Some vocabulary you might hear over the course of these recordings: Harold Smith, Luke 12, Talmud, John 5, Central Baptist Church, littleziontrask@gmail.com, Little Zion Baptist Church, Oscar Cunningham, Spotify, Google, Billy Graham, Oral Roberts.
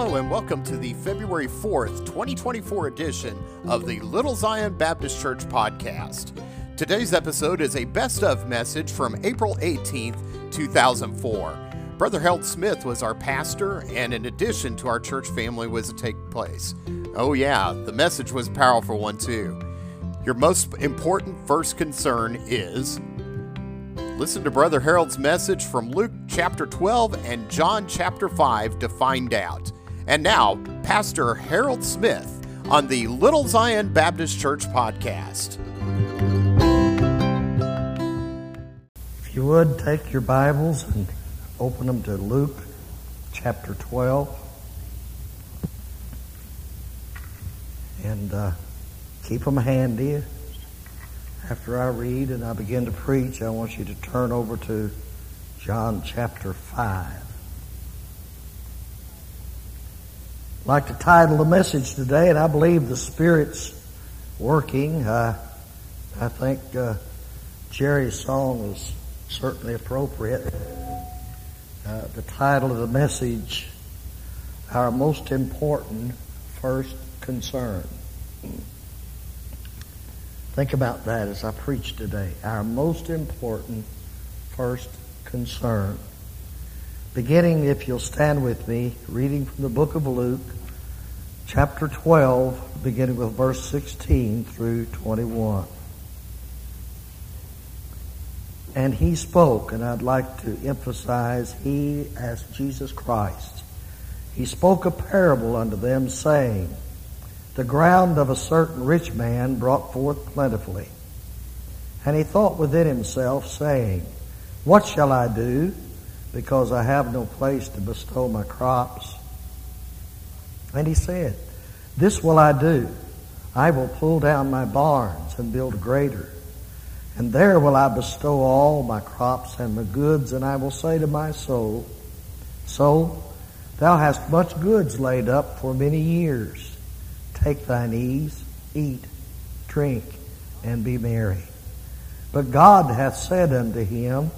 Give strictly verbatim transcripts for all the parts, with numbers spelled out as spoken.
Hello and welcome to the February fourth, twenty twenty-four edition of the Little Zion Baptist Church podcast. Today's episode is a best of message from April eighteenth, two thousand four. Brother Harold Smith was our pastor, and an addition to our church family was to take place. Oh yeah, the message was a powerful one too. Your most important first concern is... Listen to Brother Harold's message from Luke chapter twelve and John chapter five to find out. And now, Pastor Harold Smith on the Little Zion Baptist Church podcast. If you would, take your Bibles and open them to Luke chapter twelve. And uh, keep them handy. After I read and I begin to preach, I want you to turn over to John chapter five. I'd like to title the message today, and I believe the Spirit's working. Uh, I think uh, Jerry's song is certainly appropriate. Uh, the title of the message, Our Most Important First Concern. Think about that as I preach today. Our most important first concern. Beginning, if you'll stand with me, reading from the book of Luke, chapter twelve, beginning with verse sixteen through twenty-one. And he spoke, and I'd like to emphasize he as Jesus Christ. He spoke a parable unto them, saying, the ground of a certain rich man brought forth plentifully. And he thought within himself, saying, what shall I do, because I have no place to bestow my crops? And he said, this will I do. I will pull down my barns and build greater. And there will I bestow all my crops and my goods. And I will say to my soul, soul, thou hast much goods laid up for many years. Take thine ease, eat, drink, and be merry. But God hath said unto him,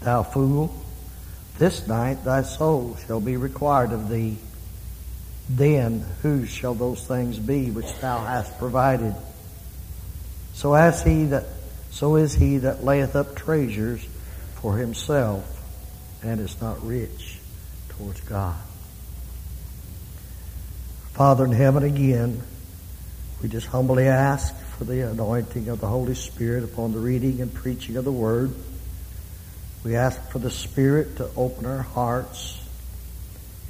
thou fool, this night thy soul shall be required of thee. Then whose shall those things be which thou hast provided? So as he that so is he that layeth up treasures for himself, and is not rich towards God. Father in heaven, again, we just humbly ask for the anointing of the Holy Spirit upon the reading and preaching of the Word. We ask for the Spirit to open our hearts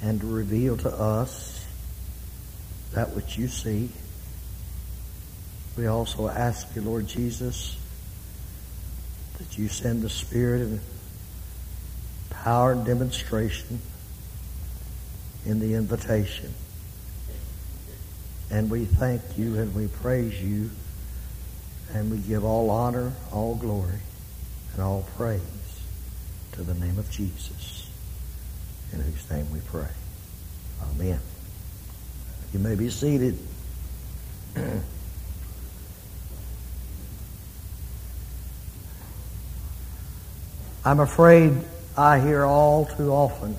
and to reveal to us that which you see. We also ask you, Lord Jesus, that you send the Spirit in power and demonstration in the invitation. And we thank you and we praise you and we give all honor, all glory, and all praise to the name of Jesus, in whose name we pray. Amen. You may be seated. I'm afraid I hear all too often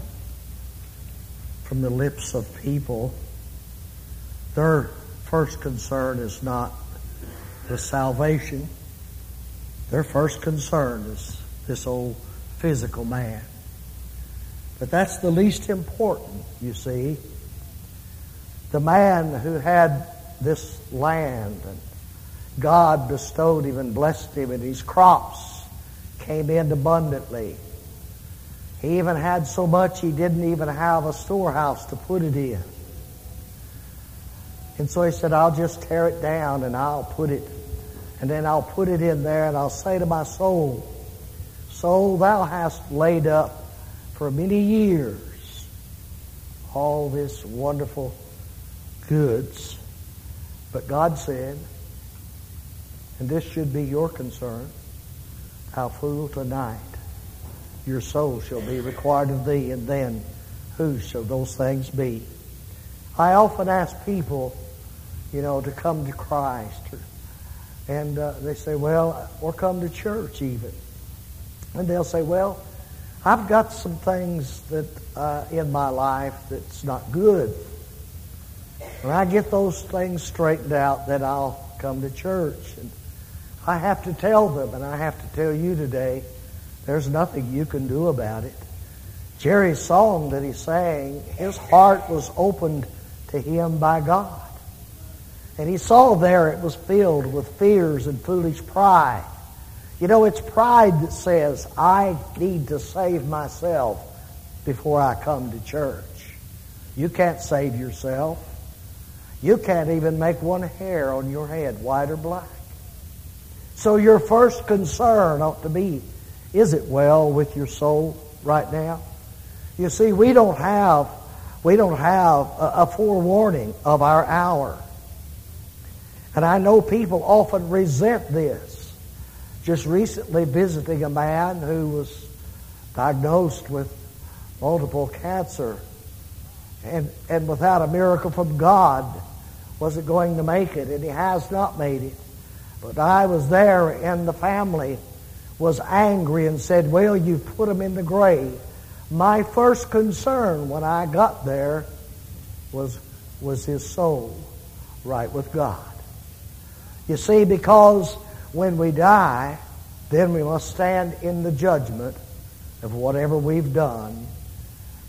from the lips of people their first concern is not the salvation. Their first concern is this old physical man. But that's the least important, you see. The man who had this land, and God bestowed him and blessed him, and his crops came in abundantly. He even had so much he didn't even have a storehouse to put it in. And so he said, I'll just tear it down and I'll put it, and then I'll put it in there and I'll say to my soul, soul, thou hast laid up for many years all this wonderful goods. But God said, and this should be your concern, thou fool, tonight your soul shall be required of thee, and then whose shall those things be? I often ask people, you know, to come to Christ. And uh, they say, well, or come to church even. And they'll say, well, I've got some things that uh, in my life that's not good. When I get those things straightened out, then I'll come to church. And I have to tell them, and I have to tell you today, there's nothing you can do about it. Jerry's song that he sang, his heart was opened to him by God. And he saw there it was filled with fears and foolish pride. You know, it's pride that says, I need to save myself before I come to church. You can't save yourself. You can't even make one hair on your head white or black. So your first concern ought to be, is it well with your soul right now? You see, we don't have, we don't have a, a forewarning of our hour. And I know people often resent this. Just recently visiting a man who was diagnosed with multiple cancer and, and without a miracle from God wasn't going to make it, and he has not made it. But I was there, and the family was angry and said, well, you put him in the grave. My first concern when I got there was, was his soul right with God. You see, because when we die, then we must stand in the judgment of whatever we've done,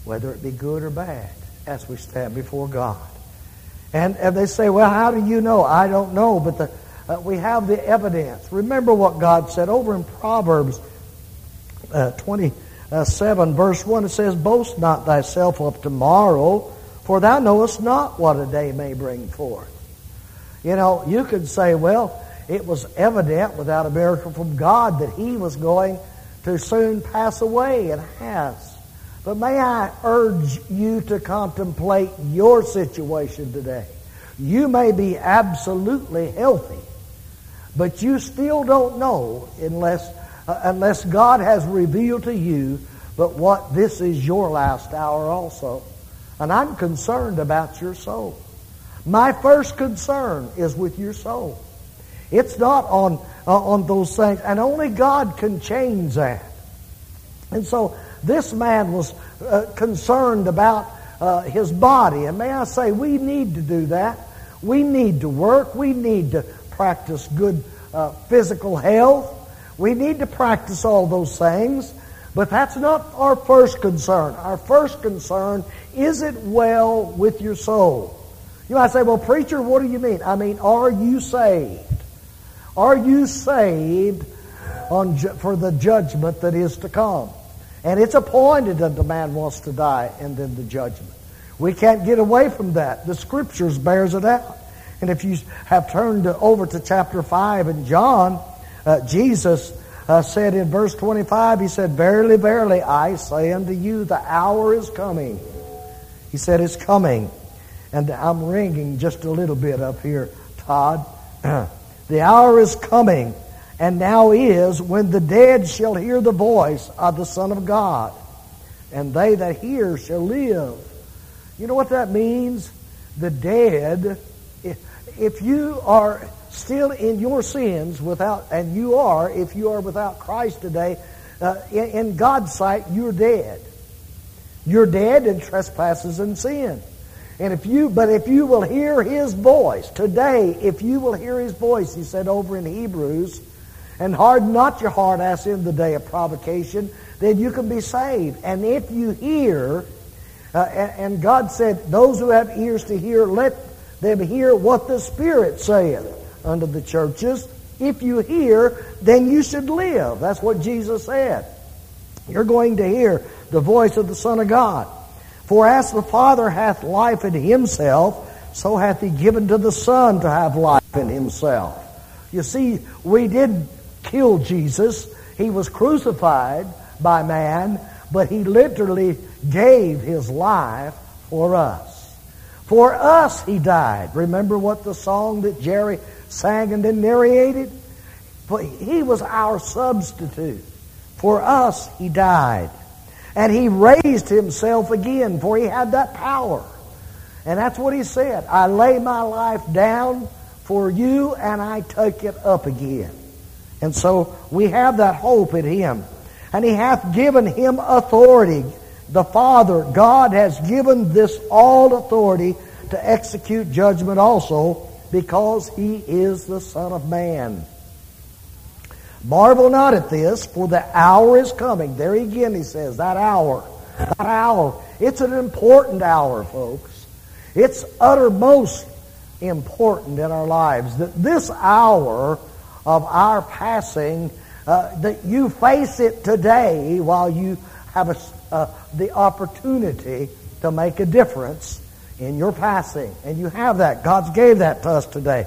whether it be good or bad, as we stand before God. And, and they say, well, how do you know? I don't know, but the, uh, we have the evidence. Remember what God said over in Proverbs uh, twenty-seven, verse one. It says, boast not thyself of tomorrow, for thou knowest not what a day may bring forth. You know, you could say, well, it was evident without a miracle from God that he was going to soon pass away, and has. But may I urge you to contemplate your situation today. You may be absolutely healthy, but you still don't know unless, uh, unless God has revealed to you but what this is your last hour also. And I'm concerned about your soul. My first concern is with your soul. It's not on uh, on those things, and only God can change that. And so this man was uh, concerned about uh, his body, and may I say, we need to do that. We need to work. We need to practice good uh, physical health. We need to practice all those things, but that's not our first concern. Our first concern, is it well with your soul? You might say, well, preacher, what do you mean? I mean, are you saved? Are you saved on ju- for the judgment that is to come? And it's appointed that the man wants to die and then the judgment. We can't get away from that. The Scriptures bears it out. And if you have turned to, over to chapter five in John, uh, Jesus uh, said in verse twenty-five, he said, verily, verily, I say unto you, the hour is coming. He said, it's coming. And I'm ringing just a little bit up here, Todd. The hour is coming, and now is, when the dead shall hear the voice of the Son of God, and they that hear shall live. You know what that means? The dead, if you are still in your sins without, and you are, if you are without Christ today, uh, in, in God's sight, you're dead. You're dead in trespasses and sin. And if you, but if you will hear his voice today, if you will hear his voice, he said over in Hebrews, and harden not your heart as in the day of provocation, then you can be saved. And if you hear, uh, and, and God said, those who have ears to hear, let them hear what the Spirit saith unto the churches. If you hear, then you should live. That's what Jesus said. You're going to hear the voice of the Son of God. For as the Father hath life in himself, so hath he given to the Son to have life in himself. You see, we didn't kill Jesus. He was crucified by man, but he literally gave his life for us. For us he died. Remember what the song that Jerry sang and then narrated? He was our substitute. For us he died. And he raised himself again, for he had that power. And that's what he said. I lay my life down for you, and I take it up again. And so we have that hope in him. and he hath given him authority. The Father, God, has given this all authority to execute judgment also, because he is the Son of Man. Marvel not at this, for the hour is coming. There again he says, that hour, that hour. It's an important hour, folks. It's uttermost important in our lives that this hour of our passing, uh, that you face it today while you have a, uh, the opportunity to make a difference in your passing. And you have that. God's gave that to us today.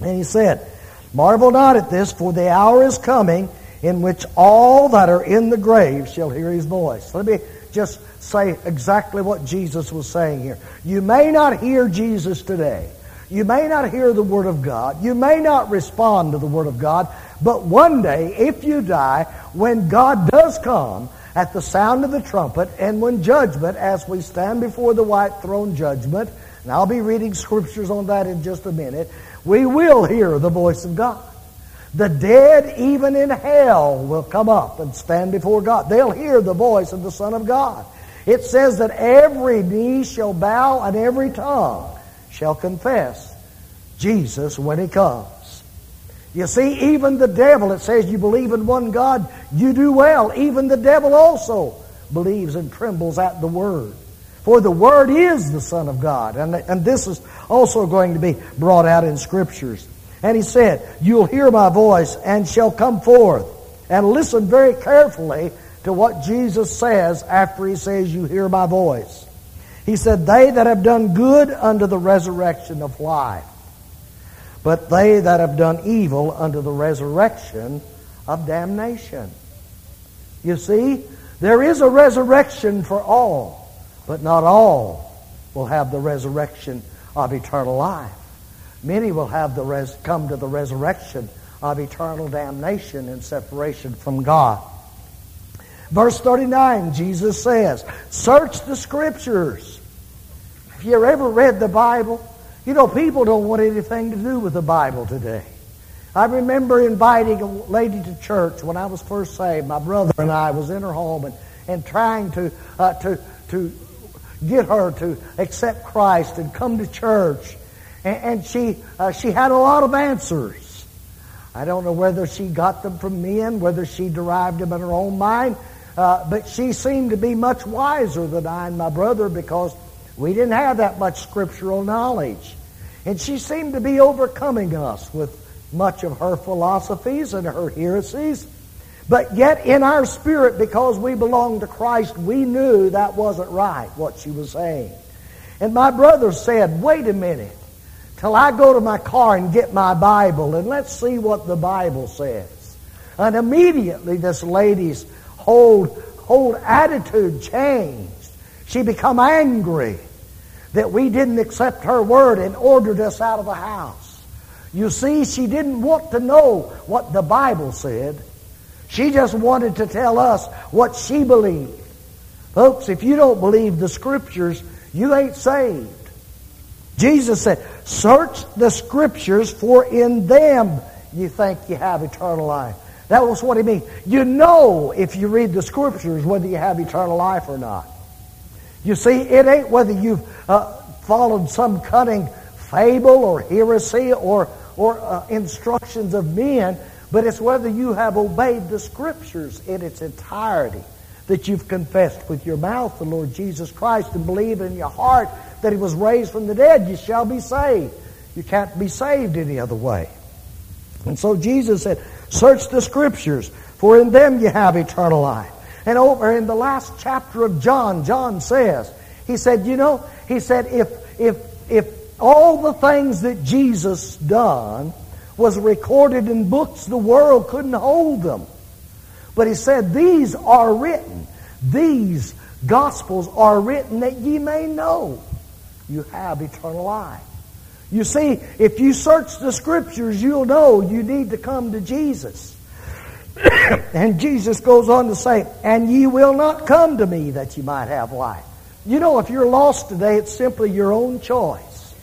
And he said, marvel not at this, for the hour is coming in which all that are in the grave shall hear his voice. Let me just say exactly what Jesus was saying here. You may not hear Jesus today. You may not hear the Word of God. You may not respond to the Word of God. But one day, if you die, when God does come at the sound of the trumpet, and when judgment, as we stand before the white throne judgment, and I'll be reading scriptures on that in just a minute, we will hear the voice of God. The dead, even in hell, will come up and stand before God. They'll hear the voice of the Son of God. It says that every knee shall bow and every tongue shall confess Jesus when he comes. You see, even the devil, it says you believe in one God, you do well. Even the devil also believes and trembles at the word. For the Word is the Son of God. And, and this is also going to be brought out in Scriptures. And he said, you'll hear my voice and shall come forth. And listen very carefully to what Jesus says after he says, you hear my voice. He said, they that have done good unto the resurrection of life, but they that have done evil unto the resurrection of damnation. You see, there is a resurrection for all. But not all will have the resurrection of eternal life. Many will have the res- come to the resurrection of eternal damnation and separation from God. Verse thirty-nine, Jesus says, search the Scriptures. Have you ever read the Bible? You know, people don't want anything to do with the Bible today. I remember inviting a lady to church when I was first saved. My brother and I was in her home and, and trying to uh, to to... get her to accept Christ and come to church. And, and she uh, she had a lot of answers. I don't know whether she got them from men, whether she derived them in her own mind, uh, but she seemed to be much wiser than I and my brother, because we didn't have that much scriptural knowledge. And she seemed to be overcoming us with much of her philosophies and her heresies. But yet in our spirit, because we belong to Christ, we knew that wasn't right, what she was saying. And my brother said, wait a minute, till I go to my car and get my Bible, and let's see what the Bible says. And immediately this lady's whole, whole attitude changed. She became angry that we didn't accept her word and ordered us out of the house. You see, she didn't want to know what the Bible said. She just wanted to tell us what she believed. Folks, if you don't believe the Scriptures, you ain't saved. Jesus said, search the Scriptures, for in them you think you have eternal life. That was what he meant. You know, if you read the Scriptures, whether you have eternal life or not. You see, it ain't whether you've uh, followed some cunning fable or heresy or, or uh, instructions of men, but it's whether you have obeyed the Scriptures in its entirety, that you've confessed with your mouth the Lord Jesus Christ and believed in your heart that he was raised from the dead, you shall be saved. You can't be saved any other way. And so Jesus said, search the Scriptures, for in them you have eternal life. And over in the last chapter of John, John says, he said, you know, he said, if, if, if all the things that Jesus done was recorded in books, the world couldn't hold them. But he said, these are written, these gospels are written, that ye may know you have eternal life. You see, if you search the Scriptures, you'll know you need to come to Jesus. And Jesus goes on to say, and ye will not come to me that ye might have life. You know, if you're lost today, it's simply your own choice.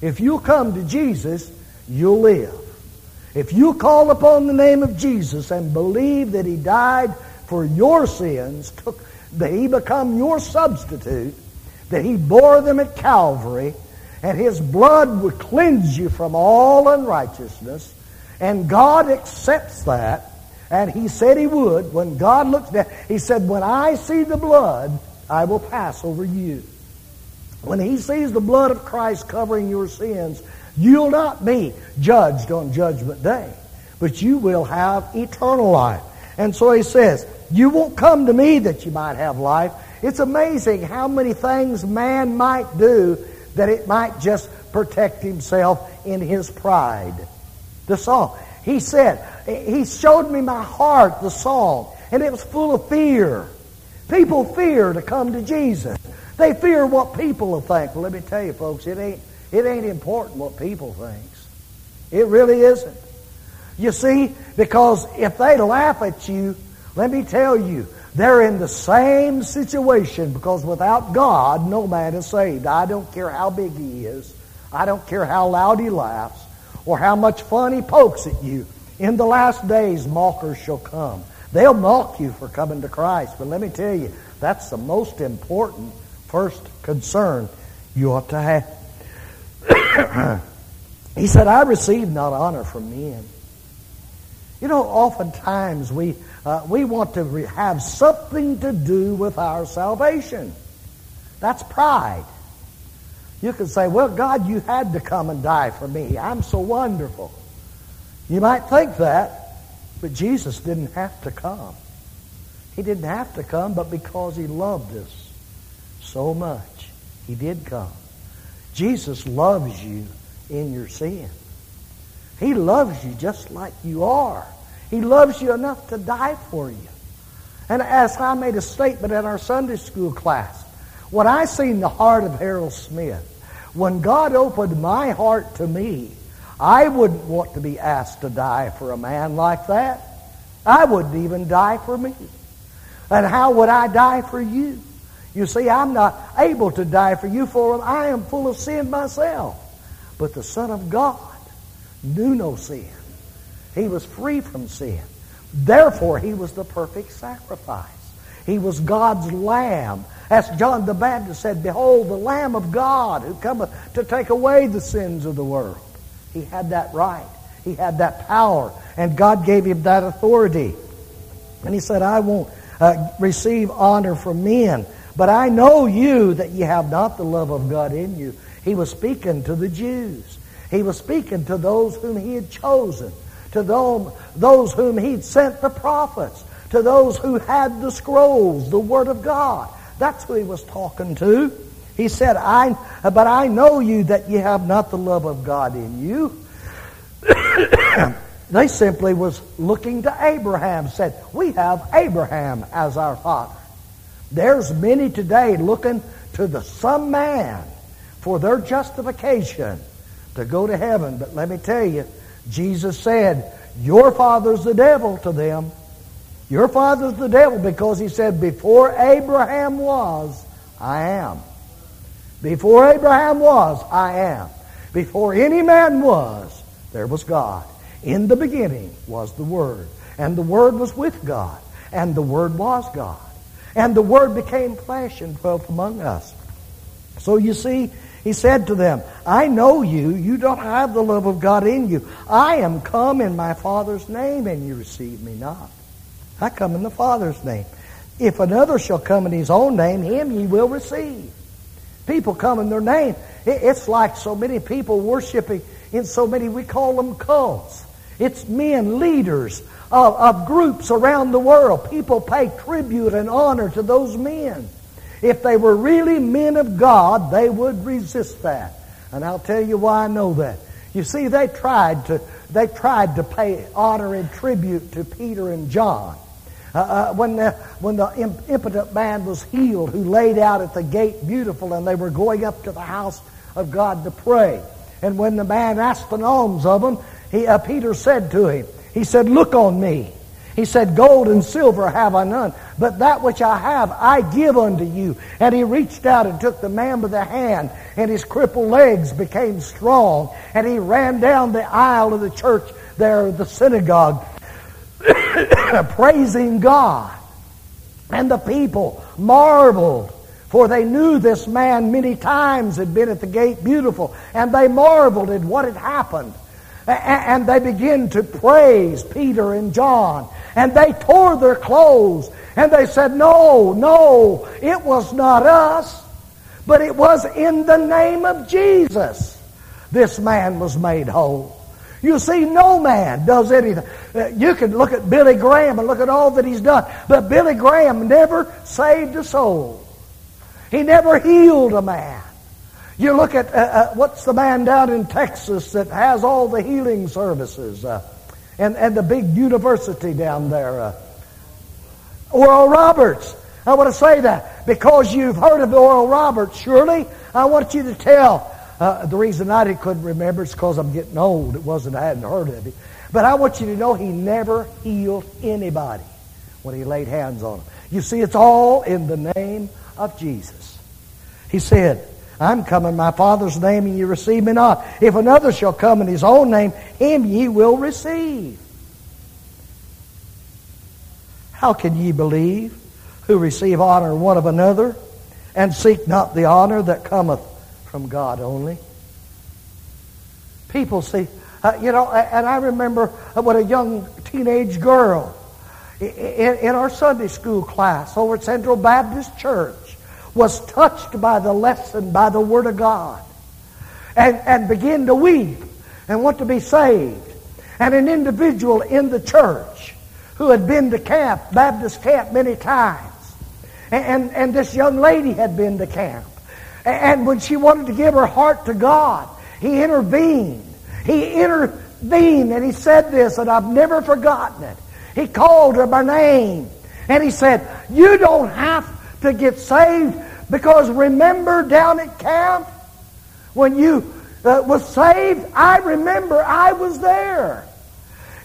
If you come to Jesus, you'll live. If you call upon the name of Jesus and believe that he died for your sins, took that He become your substitute, that He bore them at Calvary, and His blood would cleanse you from all unrighteousness. And God accepts that, and He said He would. When God looks down, He said, when I see the blood, I will pass over you. When He sees the blood of Christ covering your sins, you'll not be judged on Judgment Day, but you will have eternal life. And so He says, you won't come to me that you might have life. It's amazing how many things man might do that it might just protect himself in his pride. The song. He said, He showed me my heart, the song, and it was full of fear. People fear to come to Jesus. They fear what people will think. Well, let me tell you, folks, it ain't, it ain't important what people thinks. It really isn't. You see, because if they laugh at you, let me tell you, they're in the same situation, because without God, no man is saved. I don't care how big he is. I don't care how loud he laughs or how much fun he pokes at you. In the last days, mockers shall come. They'll mock you for coming to Christ. But let me tell you, that's the most important first concern you ought to have. He said, I receive not honor from men. You know, oftentimes we uh, we want to re- have something to do with our salvation. That's pride. You can say, well, God, you had to come and die for me. I'm so wonderful. You might think that, but Jesus didn't have to come. He didn't have to come, but because He loved us so much, He did come. Jesus loves you in your sin. He loves you just like you are. He loves you enough to die for you. And as I made a statement in our Sunday school class, when I seen the heart of Harold Smith, when God opened my heart to me, I wouldn't want to be asked to die for a man like that. I wouldn't even die for me. And how would I die for you? You see, I'm not able to die for you, for I am full of sin myself. But the Son of God knew no sin. He was free from sin. Therefore, He was the perfect sacrifice. He was God's Lamb. As John the Baptist said, behold, the Lamb of God who cometh to take away the sins of the world. He had that right. He had that power. And God gave Him that authority. And He said, I won't uh, receive honor from men, but I know you that ye have not the love of God in you. He was speaking to the Jews. He was speaking to those whom He had chosen, to those whom He'd sent the prophets, to those who had the scrolls, the Word of God. That's who He was talking to. He said, "I, but I know you that ye have not the love of God in you." They simply was looking to Abraham, said, we have Abraham as our father. There's many today looking to the some man for their justification to go to heaven. But let me tell you, Jesus said, your father's the devil to them. Your father's the devil, because He said, before Abraham was, I am. Before Abraham was, I am. Before any man was, there was God. In the beginning was the Word, and the Word was with God, and the Word was God. And the Word became flesh and dwelt among us. So you see, He said to them, I know you, you don't have the love of God in you. I am come in my Father's name, and you receive me not. I come in the Father's name. If another shall come in his own name, him ye will receive. People come in their name. It's like so many people worshiping in so many, we call them cults. It's men, leaders of, of groups around the world. People pay tribute and honor to those men. If they were really men of God, they would resist that. And I'll tell you why I know that. You see, they tried to they tried to pay honor and tribute to Peter and John. Uh, uh, when the, when the impotent man was healed, who laid out at the gate beautiful, and they were going up to the house of God to pray. And when the man asked an alms of him, he, uh, Peter said to him, he said, look on me. He said, gold and silver have I none, but that which I have I give unto you. And he reached out and took the man by the hand, and his crippled legs became strong. And he ran down the aisle of the church there, the synagogue, praising God. And the people marveled, for they knew this man many times had been at the gate beautiful. And they marveled at what had happened. And they began to praise Peter and John. And they tore their clothes. And they said, no, no, it was not us, but it was in the name of Jesus this man was made whole. You see, no man does anything. You can look at Billy Graham and look at all that he's done, but Billy Graham never saved a soul. He never healed a man. You look at, uh, uh, what's the man down in Texas that has all the healing services uh, and, and the big university down there? Uh, Oral Roberts. I want to say that because you've heard of Oral Roberts, surely. I want you to tell. Uh, the reason I didn't, couldn't remember is because I'm getting old. It wasn't I hadn't heard of it. But I want you to know he never healed anybody when he laid hands on them. You see, it's all in the name of Jesus. He said, I'm come in my Father's name, and ye receive me not. If another shall come in his own name, him ye will receive. How can ye believe who receive honor one of another, and seek not the honor that cometh from God only? People see, uh, you know, and I remember when a young teenage girl in, in our Sunday school class over at Central Baptist Church was touched by the lesson, by the Word of God, and, and began to weep and want to be saved. And an individual in the church who had been to camp, Baptist camp, many times, and, and, and this young lady had been to camp. And when she wanted to give her heart to God, he intervened. He intervened and he said this, and I've never forgotten it. He called her by name and he said, you don't have to get saved, because remember down at camp when you uh, was saved, I remember I was there.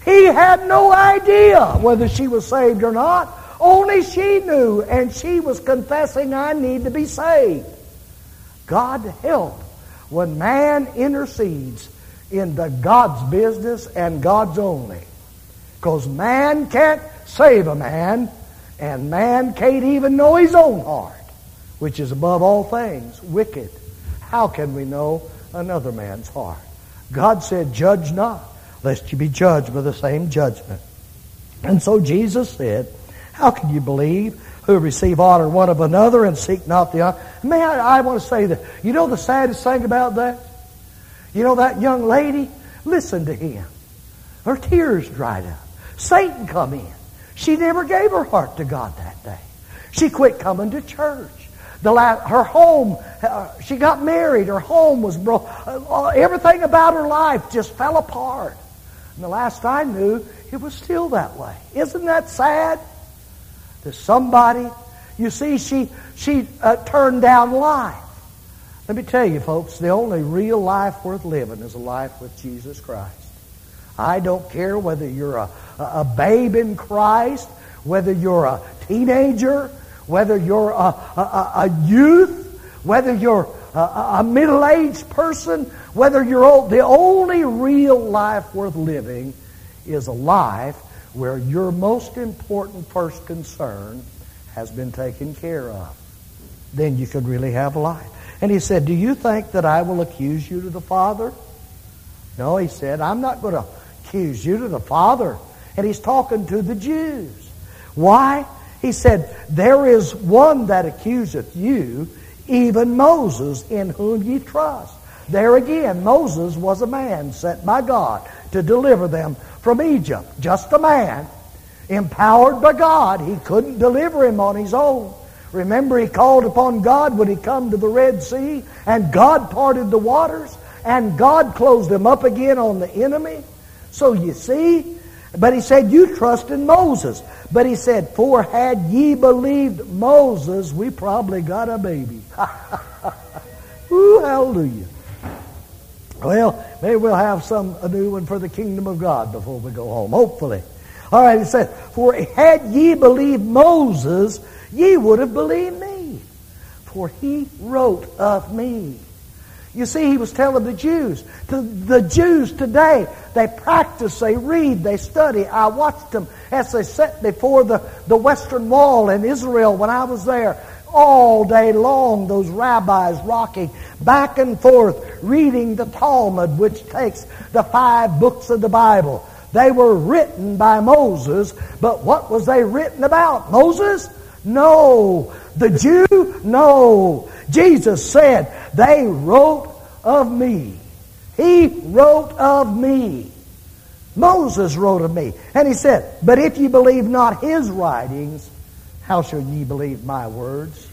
He had no idea whether she was saved or not. Only she knew, and she was confessing, I need to be saved. God help when man intercedes into God's business and God's only. Because man can't save a man, and man can't even know his own heart, which is above all things wicked. How can we know another man's heart? God said, judge not, lest you be judged with the same judgment. And so Jesus said, how can you believe who receive honor one of another and seek not the honor? May I, I want to say that. You know the saddest thing about that? You know that young lady? Listen to him. Her tears dried up. Satan come in. She never gave her heart to God that day. She quit coming to church. The last, her home, uh, she got married. Her home was broke. Uh, everything about her life just fell apart. And the last I knew, it was still that way. Isn't that sad? To somebody. You see, she she uh, turned down life. Let me tell you, folks, the only real life worth living is a life with Jesus Christ. I don't care whether you're a, a babe in Christ, whether you're a teenager, whether you're a, a, a youth, whether you're a, a middle-aged person, whether you're old. The only real life worth living is a life where your most important first concern has been taken care of. Then you could really have life. And he said, do you think that I will accuse you to the Father? No, he said, I'm not going to accuse you to the Father. And he's talking to the Jews. Why? He said, there is one that accuseth you, even Moses, in whom ye trust. There again, Moses was a man sent by God to deliver them from Egypt. Just a man, empowered by God. He couldn't deliver him on his own. Remember, he called upon God when he come to the Red Sea, and God parted the waters, and God closed them up again on the enemy. So you see, but he said, you trust in Moses. But he said, for had ye believed Moses, we probably got a baby. Ooh, hallelujah. Well, maybe we'll have some a new one for the kingdom of God before we go home, hopefully. All right, it says, for had ye believed Moses, ye would have believed me, for he wrote of me. You see, he was telling the Jews. To the Jews today, they practice, they read, they study. I watched them as they sat before the, the Western Wall in Israel when I was there. All day long, those rabbis rocking back and forth, reading the Talmud, which takes the five books of the Bible. They were written by Moses, but what was they written about? Moses? No. The Jew? No. Jesus said, they wrote of me. He wrote of me. Moses wrote of me. And he said, but if you believe not his writings, how shall ye believe my words?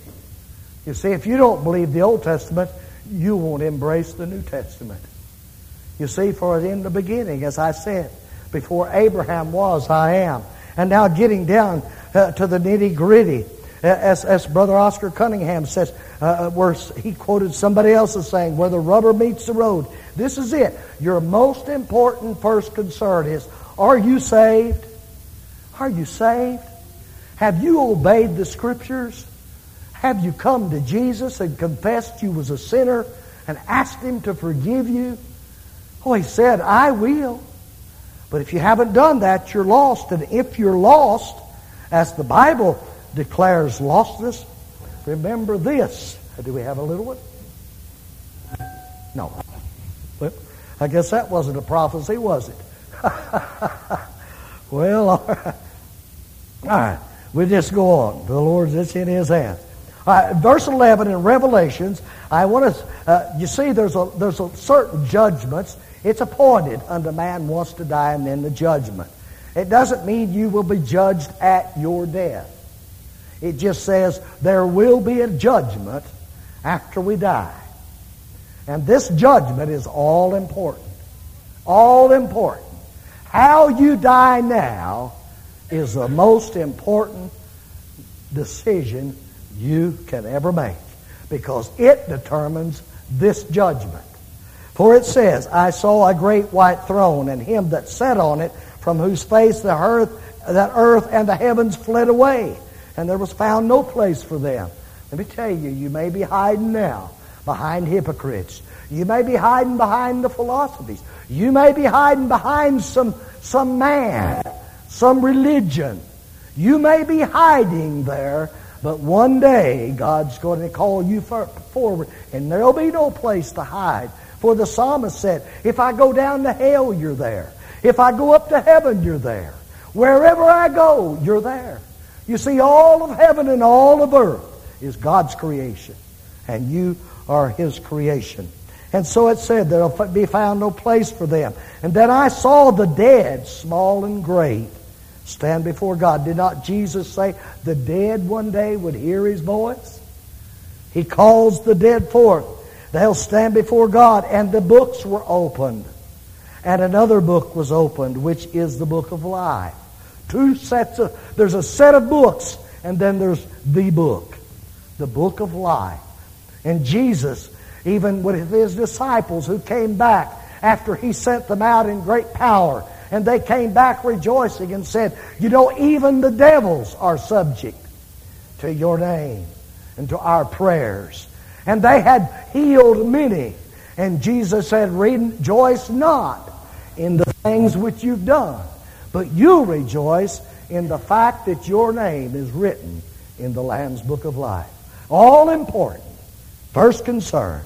You see, if you don't believe the Old Testament, you won't embrace the New Testament. You see, for in the beginning, as I said, before Abraham was, I am. And now getting down uh, to the nitty-gritty, As, as Brother Oscar Cunningham says, uh, where he quoted somebody else's saying, where the rubber meets the road. This is it. Your most important first concern is, are you saved? Are you saved? Have you obeyed the Scriptures? Have you come to Jesus and confessed you was a sinner and asked Him to forgive you? Oh, He said, I will. But if you haven't done that, you're lost. And if you're lost, as the Bible declares lostness, remember this. Do we have a little one? No. Well, I guess that wasn't a prophecy, was it? Well, all right. All right. We'll just go on. The Lord's, it's in His hands. All right. Verse eleven in Revelations, I want to, uh, you see, there's a, there's a certain judgments. It's appointed unto man once to die and then the judgment. It doesn't mean you will be judged at your death. It just says there will be a judgment after we die. And this judgment is all important. All important. How you die now is the most important decision you can ever make, because it determines this judgment. For it says, I saw a great white throne, and him that sat on it, from whose face the earth, that earth and the heavens fled away. And there was found no place for them. Let me tell you, you may be hiding now behind hypocrites. You may be hiding behind the philosophies. You may be hiding behind some, some man, some religion. You may be hiding there, but one day God's going to call you for, forward, and there'll be no place to hide. For the psalmist said, if I go down to hell, you're there. If I go up to heaven, you're there. Wherever I go, you're there. You see, all of heaven and all of earth is God's creation, and you are His creation. And so it said, there will be found no place for them. And then I saw the dead, small and great, stand before God. Did not Jesus say the dead one day would hear His voice? He calls the dead forth. They'll stand before God, and the books were opened. And another book was opened, which is the book of life. Two sets of, there's a set of books, and then there's the book, the book of life. And Jesus, even with His disciples who came back after He sent them out in great power, and they came back rejoicing and said, you know, even the devils are subject to your name and to our prayers. And they had healed many. And Jesus said, rejoice not in the things which you've done, but you rejoice in the fact that your name is written in the Lamb's Book of Life. All important. First concern.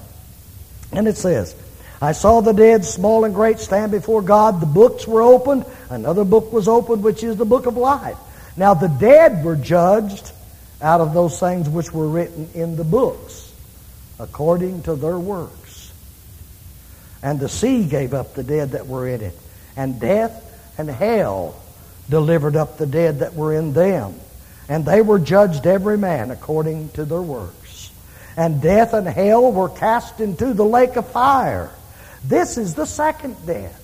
And it says, I saw the dead, small and great, stand before God. The books were opened. Another book was opened, which is the Book of Life. Now the dead were judged out of those things which were written in the books, according to their works. And the sea gave up the dead that were in it, and death and hell delivered up the dead that were in them. And they were judged every man according to their works. And death and hell were cast into the lake of fire. This is the second death.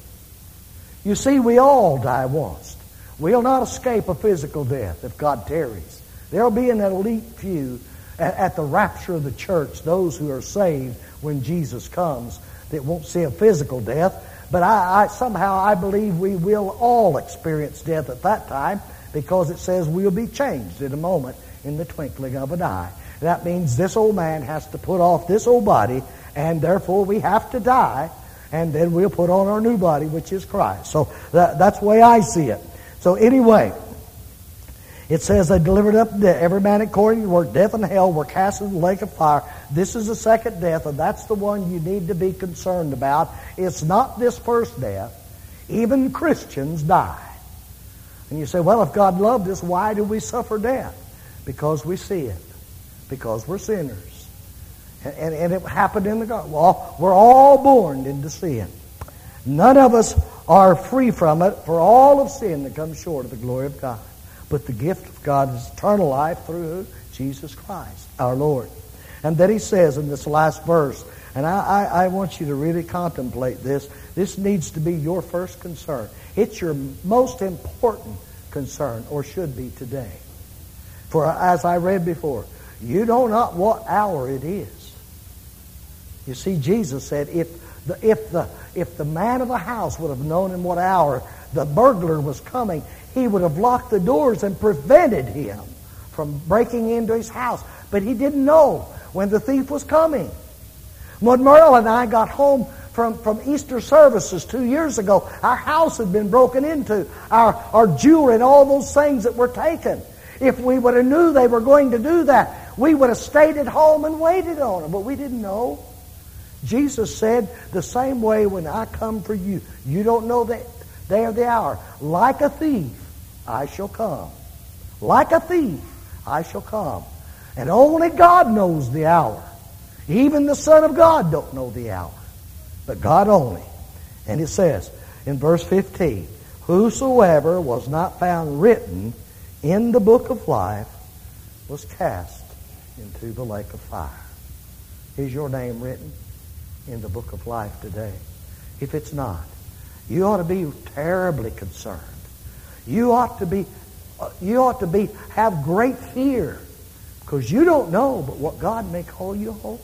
You see, we all die once. We'll not escape a physical death if God tarries. There'll be an elite few at the rapture of the church, those who are saved when Jesus comes, that won't see a physical death. But I, I somehow I believe we will all experience death at that time, because it says we'll be changed in a moment, in the twinkling of an eye. That means this old man has to put off this old body and therefore we have to die, and then we'll put on our new body, which is Christ. So that, that's the way I see it. So anyway, it says they delivered up every man according to work, death and hell were cast into the lake of fire. This is the second death, and that's the one you need to be concerned about. It's not this first death. Even Christians die. And you say, well, if God loved us, why do we suffer death? Because we see it. Because we're sinners. And, and it happened in the garden. Well, we're all born into sin. None of us are free from it, for all of sin that comes short of the glory of God. But the gift of God is eternal life through Jesus Christ, our Lord. And then he says in this last verse, and I, I, I want you to really contemplate this. This needs to be your first concern. It's your most important concern, or should be today. For as I read before, you know not what hour it is. You see, Jesus said, if the, if the, if the man of the house would have known in what hour the burglar was coming, he would have locked the doors and prevented him from breaking into his house. But he didn't know when the thief was coming. When Merle and I got home from, from Easter services two years ago, our house had been broken into. Our, our jewelry and all those things that were taken. If we would have knew they were going to do that, we would have stayed at home and waited on them. But we didn't know. Jesus said, the same way when I come for you, you don't know the day or the hour. Like a thief, I shall come. Like a thief, I shall come. And only God knows the hour. Even the Son of God don't know the hour. But God only. And it says in verse fifteen, whosoever was not found written in the book of life was cast into the lake of fire. Is your name written in the book of life today? If it's not, you ought to be terribly concerned. You ought to be, you ought to be, have great fear, because you don't know but what God may call you home.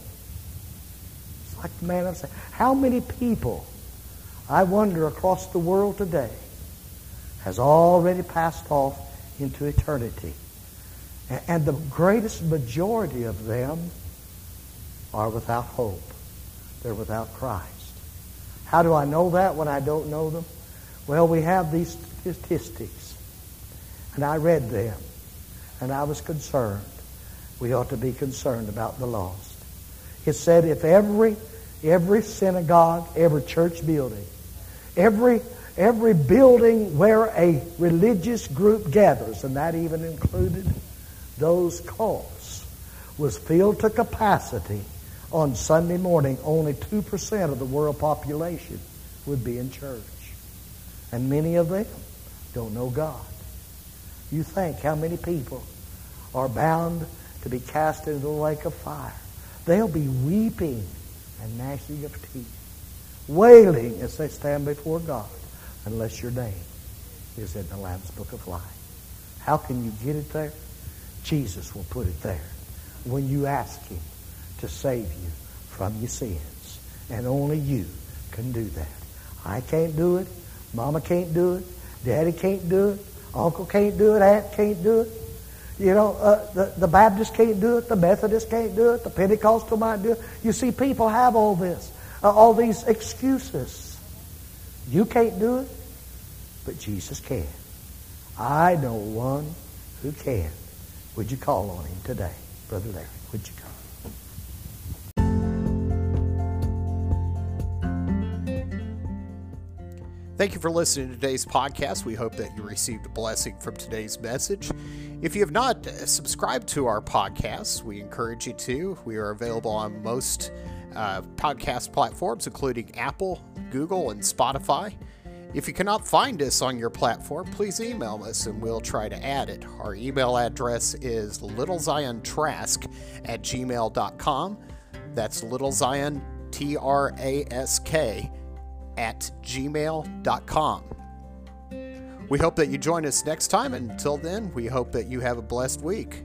It's like the man I said. How many people, I wonder, across the world today has already passed off into eternity. And the greatest majority of them are without hope. They're without Christ. How do I know that when I don't know them? Well, we have these statistics. And I read them. And I was concerned. We ought to be concerned about the lost. It said if every every synagogue, every church building, every every building where a religious group gathers, and that even included those cults, was filled to capacity on Sunday morning, only two percent of the world population would be in church. And many of them don't know God. You think how many people are bound to be cast into the lake of fire. They'll be weeping and gnashing of teeth, wailing as they stand before God, unless your name is in the Lamb's Book of Life. How can you get it there? Jesus will put it there when you ask Him to save you from your sins. And only you can do that. I can't do it. Mama can't do it. Daddy can't do it. Uncle can't do it. Aunt can't do it. You know, uh, the, the Baptist can't do it. The Methodist can't do it. The Pentecostal might do it. You see, people have all this, uh, all these excuses. You can't do it, but Jesus can. I know one who can. Would you call on Him today? Brother Larry, would you come? Thank you for listening to today's podcast. We hope that you received a blessing from today's message. If you have not subscribed to our podcast, we encourage you to. We are available on most uh, podcast platforms, including Apple, Google, and Spotify. If you cannot find us on your platform, please email us and we'll try to add it. Our email address is littleziontrask at gmail dot com. That's littleziontrask, T R A S K, at gmail dot com. We hope that you join us next time. Until then, we hope that you have a blessed week.